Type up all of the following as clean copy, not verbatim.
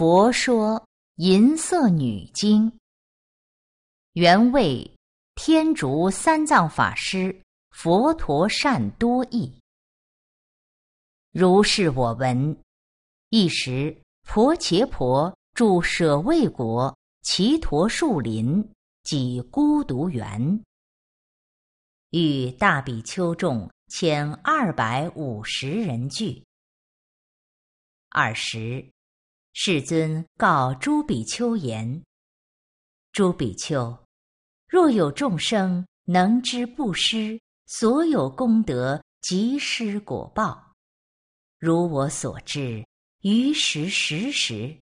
佛说银色女经》，原为天竺三藏法师佛陀善多译。如是我闻。一时，婆伽婆住舍卫国祇陀树林，即孤独园，与大比丘众1250人聚。尔时，世尊告诸比丘言：诸比丘，若有众生能知布施，所有功德即施果报。如我所知，于时时时，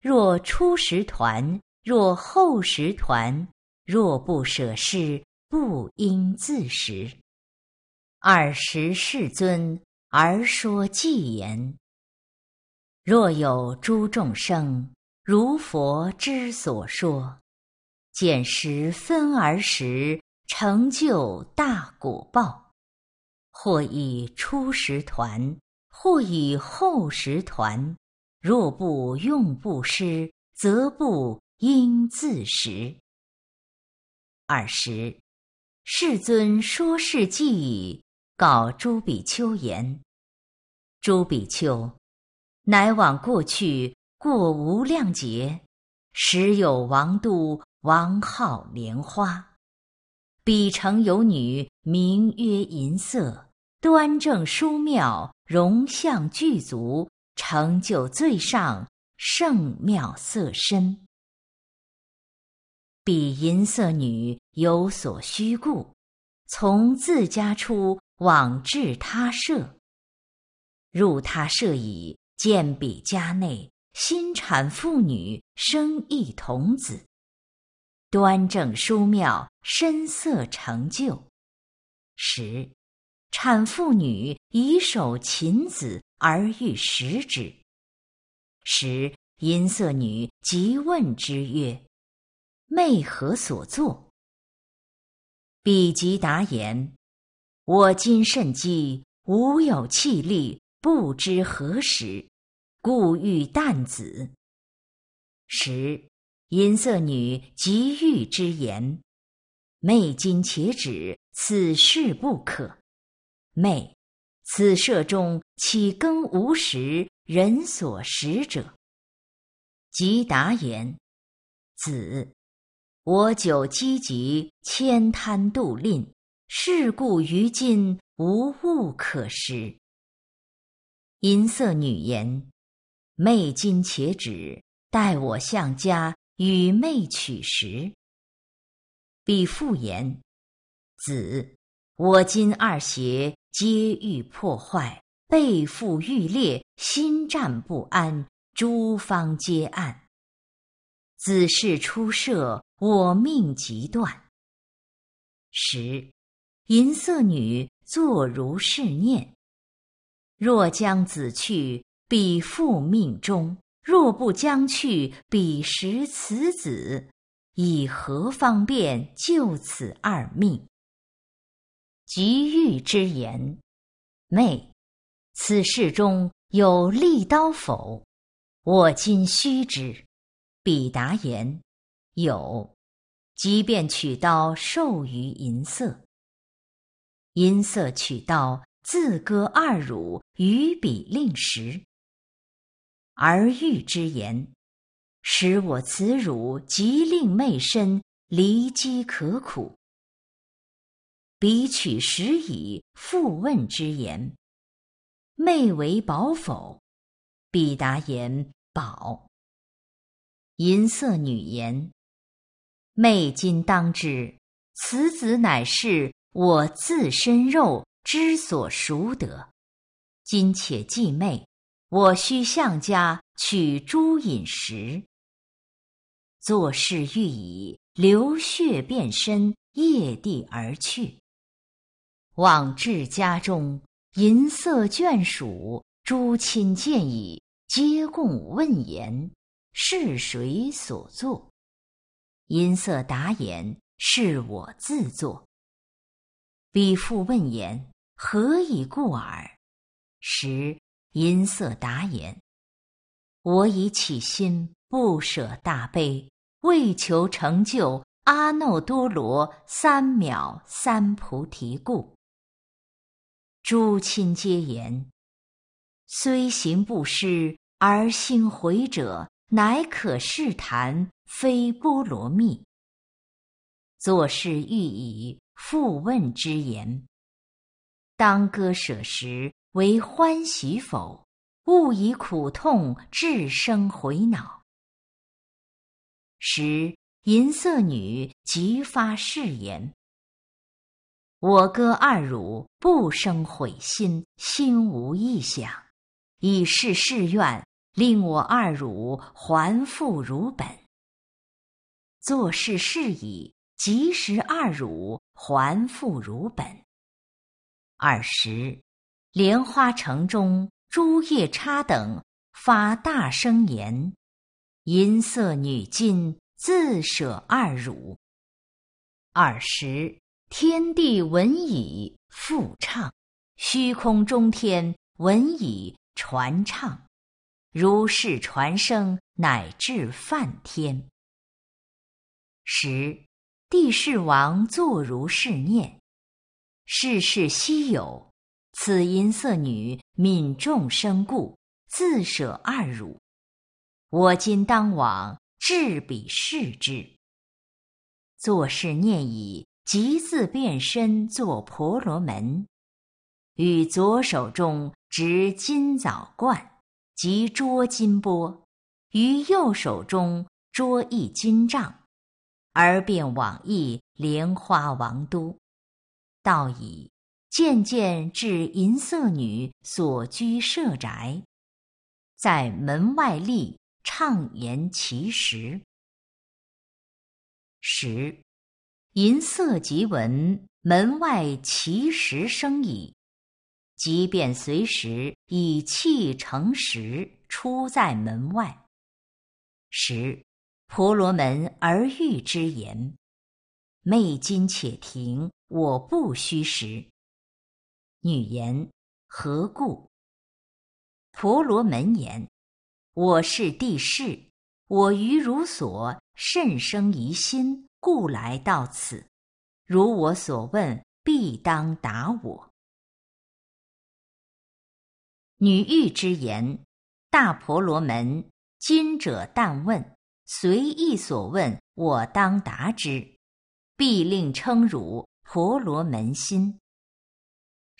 若初时团，若后时团，若不舍事，不应自食。尔时世尊而说偈言：若有诸众生，如佛之所说，见施分而食，成就大果报。或以初时团，或以后时团，若不用布施，则不应自食。尔时，世尊说是偈已，告诸比丘言：诸比丘，乃往过去过无量劫，时有王度，王号莲花。彼城有女，名曰银色，端正殊妙，容相具足，成就最上，胜妙色身。彼银色女有所虚故，从自家出，往至他舍。入他舍已，见彼家内新产妇女，生一童子，端正殊妙，身色成就。时产妇女以手擒子，而欲食之。时银色女即问之曰：妹何所作？彼即答言：我今甚饥，无有气力，不知何时，故欲啖子。时银色女即喻之言：妹今且止，此事不可。妹，此舍中岂耕无食，人所食者？即答言：子，我久积集，千贪度吝，是故于今无物可食。银色女言：妹今且止，待我向家，与妹取食。彼复言：子，我今二邪皆欲破坏，背腹欲裂，心战不安，诸方皆暗。子是出舍，我命即断。时银色女坐如是念：若将子去，彼复命终；若不将去，彼食此子。以何方便救此二命？即喻之言：妹，此事中有利刀否？我今须之。彼答言：有。即便取刀授于银色。银色取刀，自割二乳，与彼令食。而喻之言：使我此乳，即令妹身离饥可苦。彼取食已，复问之言：妹为饱否？彼答言：饱。银色女言：妹今当知，此子乃是我自身肉之所熟得。今且祭妹，我须向家取诸饮食。作是喻已，流血遍身，曳地而去。往至家中，银色眷属诸亲见已，皆共问言：是谁所作？银色答言：是我自作。彼复问言：何以故耳？时银色答言：我已起心不舍大悲，为求成就阿耨多罗三藐三菩提故。诸亲皆言，虽行布施而心毁者，乃可试谈，非波罗蜜。作是欲已，复问之言。当割舍时，为欢喜否？勿以苦痛致生回恼。时银色女即发誓言：我割二乳，不生悔心，心无异想，以是誓愿，令我二乳还复如本。作是誓已，即食二乳，还复如本。尔时莲花城中诸夜叉等发大声言：银色女尽，自舍二乳。尔时天地闻已，复唱；虚空中天闻已，传唱。如是传声，乃至梵天。时帝释王作如是念：世事稀有，此银色女悯众生故，自舍二乳。我今当往至彼视之。作是念已，即自变身作婆罗门，与左手中执金枣罐，即捉金钵；于右手中捉一金杖，而便往诣莲花王都。道已，渐渐至银色女所居舍宅，在门外立，畅言其实。时银色即闻门外其实声已，即便随时以气成石，出在门外。时婆罗门而喻之言：昧今且停，我不虚实。女言：何故？婆罗门言：我是帝释，我于汝所甚生疑心，故来到此。如我所问，必当答我。女喻之言：大婆罗门，今者但问，随意所问，我当答之，必令称汝婆罗门心。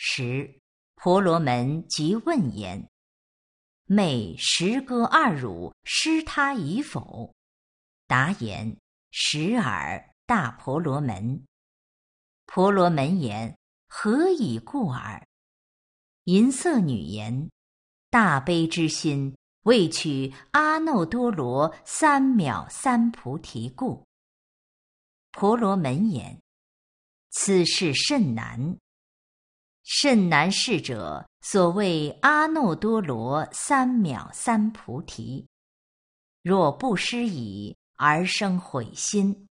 时婆罗门即问言：昧实割二乳，失他已否？答言：实尔，大婆罗门。婆罗门言：何以故尔？银色女言：大悲之心，为取阿耨多罗三藐三菩提故。婆罗门言：此事甚难。甚难事者，所谓阿耨多罗三藐三菩提。若不施已，而生悔心，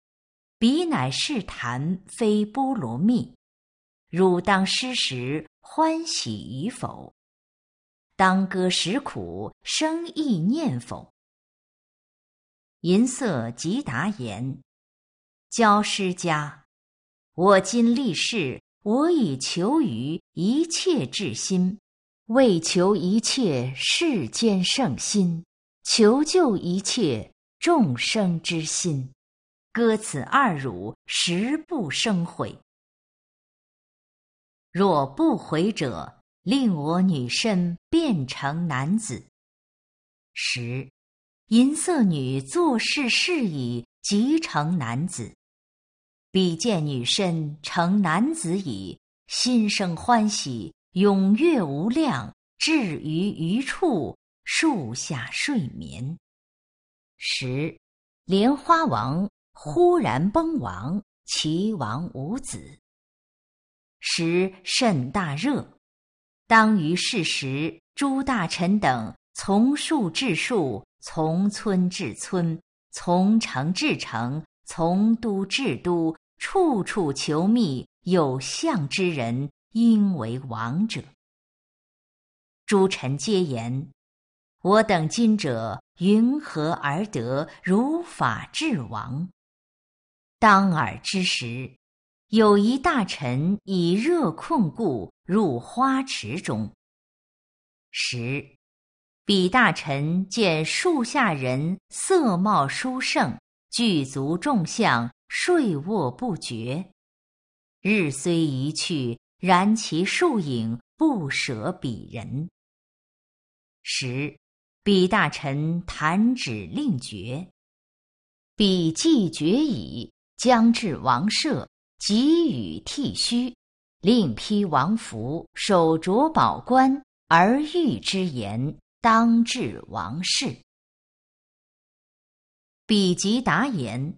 彼乃是谈，非波罗蜜。汝当施时，欢喜已否？当割食苦，生意念否？银色即答言：娇施家，我今立誓，我以求于一切至心，为求一切世间圣心，求救一切众生之心，割此二乳，实不生悔。若不悔者，令我女身变成男子。时银色女作是誓已，即成男子。彼见女身成男子已，心生欢喜，踊跃无量，至于余处，树下睡眠。时莲花王忽然崩亡，其亡无子。时甚大热，当于是时，诸大臣等从树至树，从村至村，从城至城，从都至都，处处求觅有相之人，因为王者。诸臣皆言：我等今者云何而得如法至王？当尔之时，有一大臣以热困故入花池中。时，彼大臣见树下人色貌殊胜，具足众相，睡卧不觉。日虽一去，然其树影不舍彼人。时，彼大臣弹指令绝，彼既绝矣，将至王舍，给予剃须，令披王服，手着宝冠，而喻之言，当至王室。彼即答言：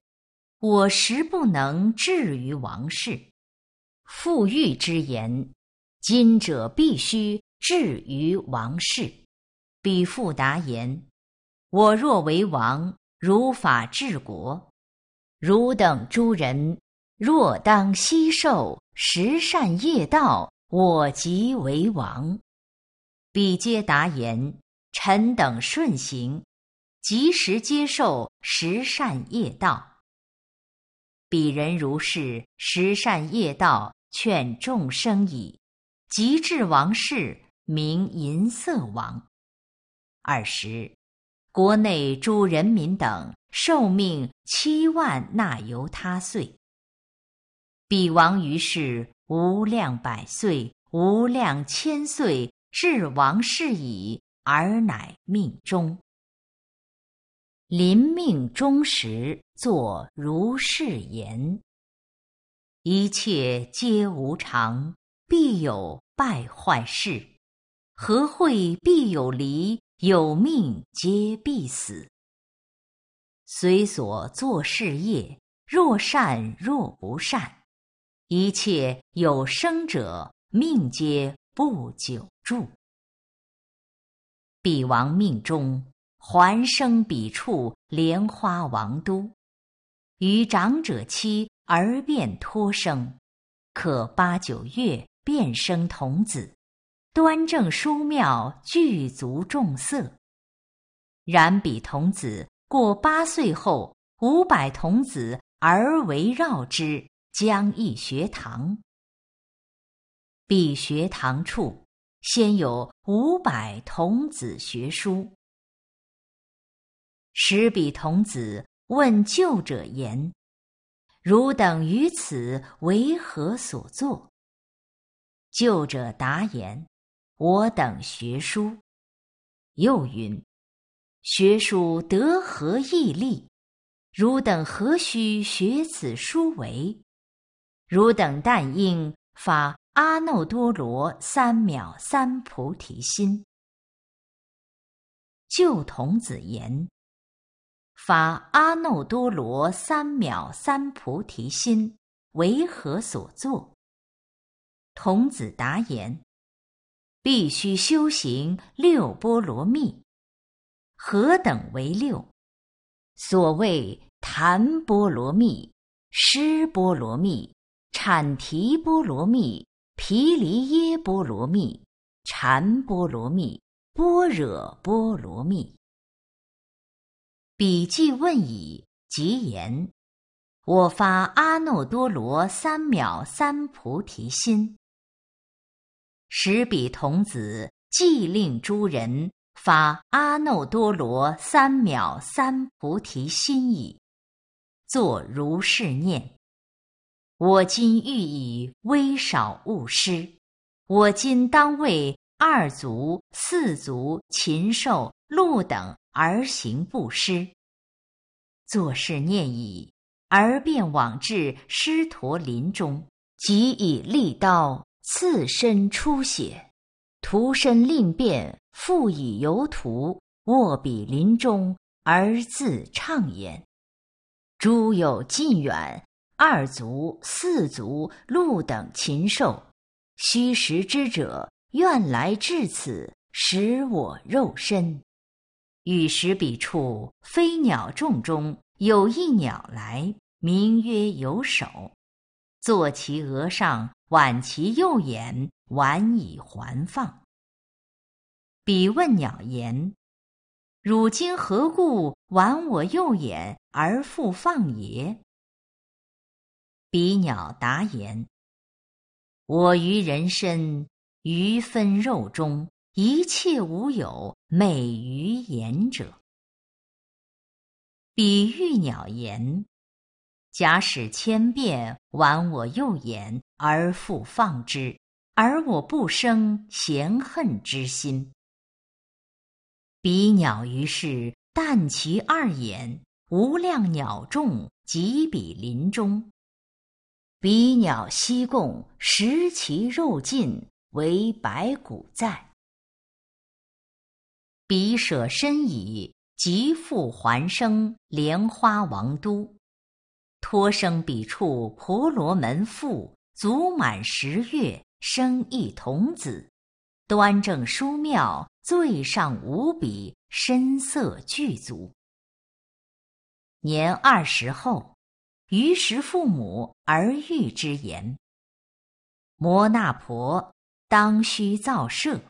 我实不能至于王室。复喻之言：今者必须至于王室。彼复答言：我若为王，如法治国，汝等诸人若当悉受十善业道，我即为王。彼皆答言：臣等顺行，及时接受十善业道。彼人如是十善业道，劝众生矣。及至王室，名银色王。尔时，国内诸人民等受命7万纳由他岁。彼王于是无量百岁，无量千岁，至王室矣，而乃命终。临命终时，作如是言：一切皆无常，必有败坏事；合会必有离，有命皆必死。随所作事业，若善若不善。一切有生者，命皆不久住。彼王命终，还生彼处莲花王都。于长者妻而便脱生，可8、9月便生童子，端正殊妙，具足众色。然彼童子过8岁后，500童子而围绕之，将一学堂。彼学堂处，先有500童子学书。时彼童子问旧者言：汝等于此为何所作？旧者答言：我等学书。又云：学书得何益力？汝等何须学此书为？汝等但应发阿耨多罗3藐3菩提心。旧童子言：发阿耨多罗3藐3菩提心，为何所作？童子答言：必须修行六波罗蜜。何等为六？所谓檀波罗蜜、尸波罗蜜、产提波罗蜜、毗梨耶波罗蜜、禅波罗蜜、般若波罗蜜。彼既问已，即言：我发阿耨多罗3藐3菩提心。时彼童子既令诸人发阿耨多罗3藐3菩提心已，作如是念：我今欲以微少勿施，我今当为2足、4足、禽兽、鹿等而行布施。作是念已，而便往至尸陀林中，即以利刀刺身出血，涂身令变，复以油涂，卧彼林中，而自畅言：诸有近远、2足、4足、鹿等禽兽，虚实之者，愿来至此，食我肉身。与时彼处飞鸟众中，有一鸟来，名曰有首，坐其额上，挽其右眼，挽以还放。彼问鸟言：汝今何故挽我右眼而复放也？”比鸟答言：“我于人身，于分肉中，一切无有美于言者。”比喻鸟言：“假使千变挽我右眼而复放之，而我不生嫌恨之心。”彼鸟于是淡其二眼，无量鸟众集彼林中。彼鸟西贡，食其肉尽，为白骨在。彼舍身矣，即复还生莲花王都，托生彼处婆罗门妇，足满10月，生一童子，端正殊妙，最上无比，声色具足。年20后，于时父母而喻之言：“摩那婆，当须造舍。”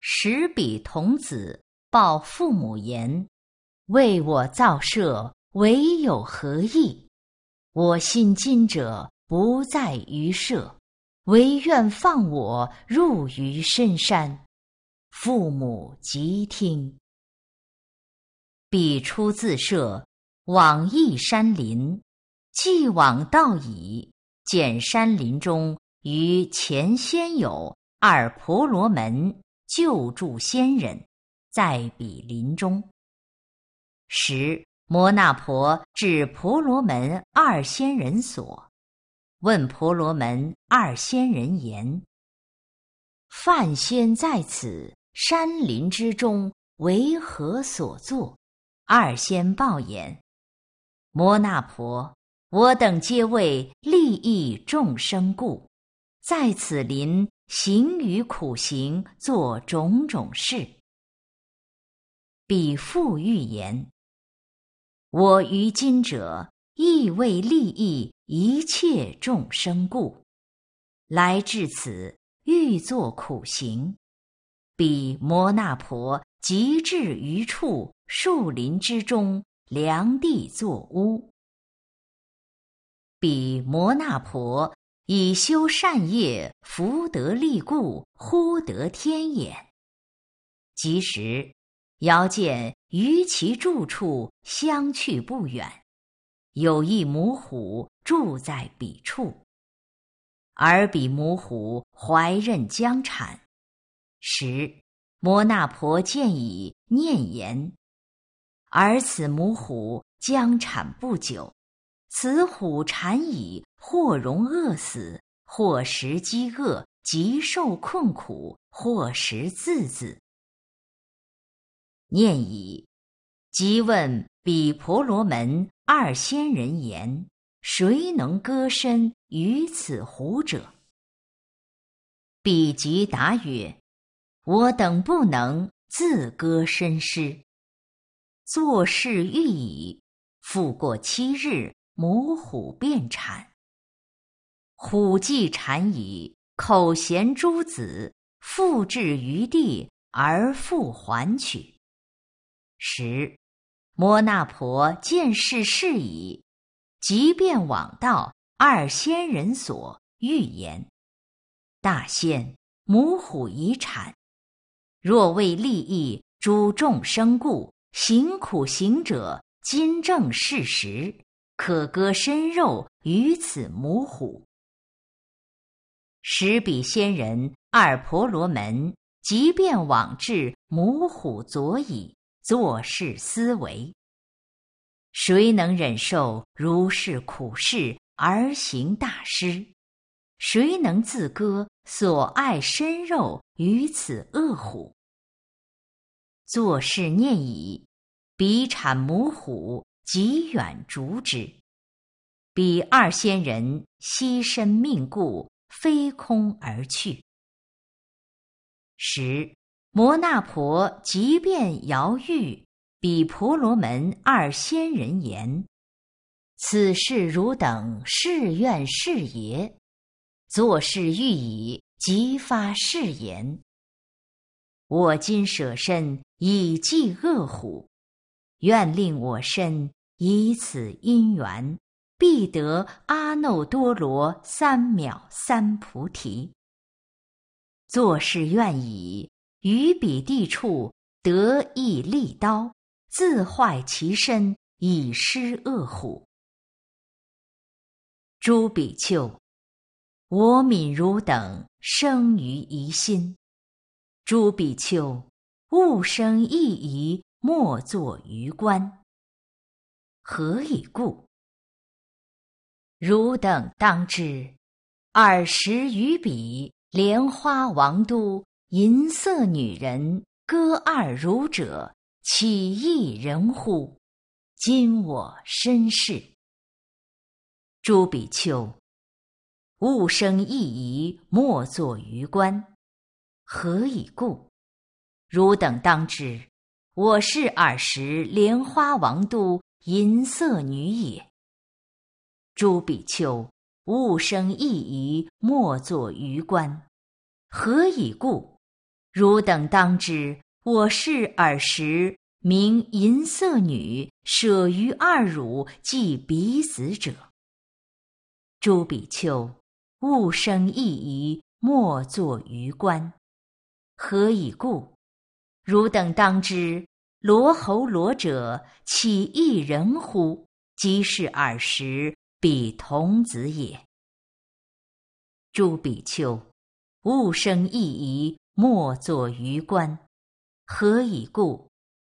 时彼童子报父母言：“为我造舍，唯有何益？我信近者不在于舍，唯愿放我入于深山。”父母即听。彼出自舍，往诣山林，既往道矣，见山林中于前先有二婆罗门救助仙人，在彼林中。时摩那婆至婆罗门二仙人所，问婆罗门二仙人言：“梵仙在此山林之中，为何所作？”二仙报言：“摩那婆，我等皆为利益众生故，在此林行于苦行，做种种事。”彼复喻言：“我于今者，亦为利益一切众生故，来至此，欲作苦行。”彼摩那婆即至于处树林之中，良地作屋。彼摩那婆以修善业，福德力故，忽得天眼。即时遥见于其住处相去不远，有一母虎住在彼处，而彼母虎怀孕将产。时摩那婆见已，念言：“而此母虎将产不久，此虎产已，或容饿死，或食饥饿，极受困苦，或食自子。”念已，即问彼婆罗门二仙人言：“谁能割身于此虎者？”彼即答曰：“我等不能自割身尸。”作是喻已，复过7日，母虎便产。虎既产已，口衔诸子，复至于地，而复还取。时摩那婆见是事已，即便往道二仙人所，预言：“大仙，母虎已产，若为利益诸众生故，行苦行者，今正是时，可割身肉于此母虎。”时彼仙人二婆罗门即便往至母虎左矣，做事思维：“谁能忍受如是苦事而行大施？谁能自割所爱身肉于此恶虎？”做事念已，彼产母虎，即远逐之。彼二仙人惜身命故，飞空而去。时摩那婆即便遥喻彼婆罗门二仙人言：“此事汝等誓愿是也。”作是喻已，即发誓言：“我今舍身以济恶虎，愿令我身以此因缘，必得阿耨多罗三藐三菩提。作是愿已，于彼地处得一利刀，自坏其身以施恶虎。诸比丘，我悯汝等生于一心。诸比丘，勿生异疑，莫作于观。何以故？汝等当知，尔时于彼莲花王都，淫色女人歌二汝者，岂一人乎？今我身世。诸比丘，勿生异疑，莫作于观。何以故？汝等当知，我是尔时莲花王都淫色女也。诸比丘，勿生异疑，莫作于观。何以故？汝等当知，我是尔时名淫色女，舍于二乳，即彼子者。诸比丘，勿生异疑，莫作于观。何以故？汝等当知，罗侯罗者，岂一人乎？即是尔时彼童子也。诸比丘，勿生异疑，莫作于观。何以故？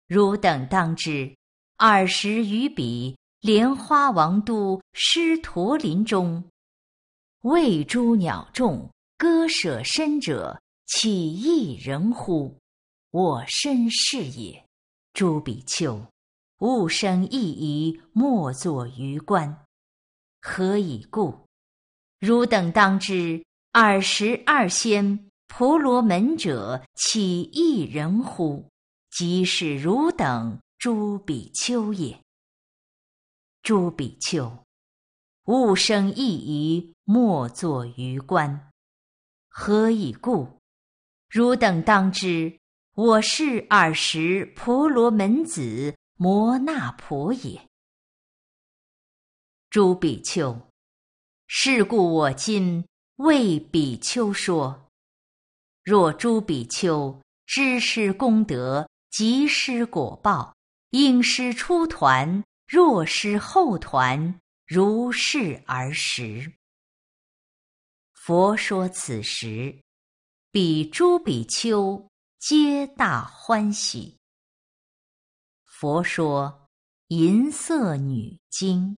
汝等当知，尔时于彼莲花王都尸陀林中，为诸鸟众割舍身者，岂一人乎？我身是也。诸比丘，勿生异疑，莫作于观。何以故？汝等当知，尔时二仙婆罗门者，岂一人乎？即是汝等诸比丘也。诸比丘，勿生异疑，莫作于观。何以故？汝等当知，我是尔时婆罗门子摩那婆也。诸比丘，是故我今为比丘说：若诸比丘知施功德，即施果报，应施初团，若施后团，如是而时。佛说此时，彼诸比丘皆大欢喜。佛说《淫色女经》。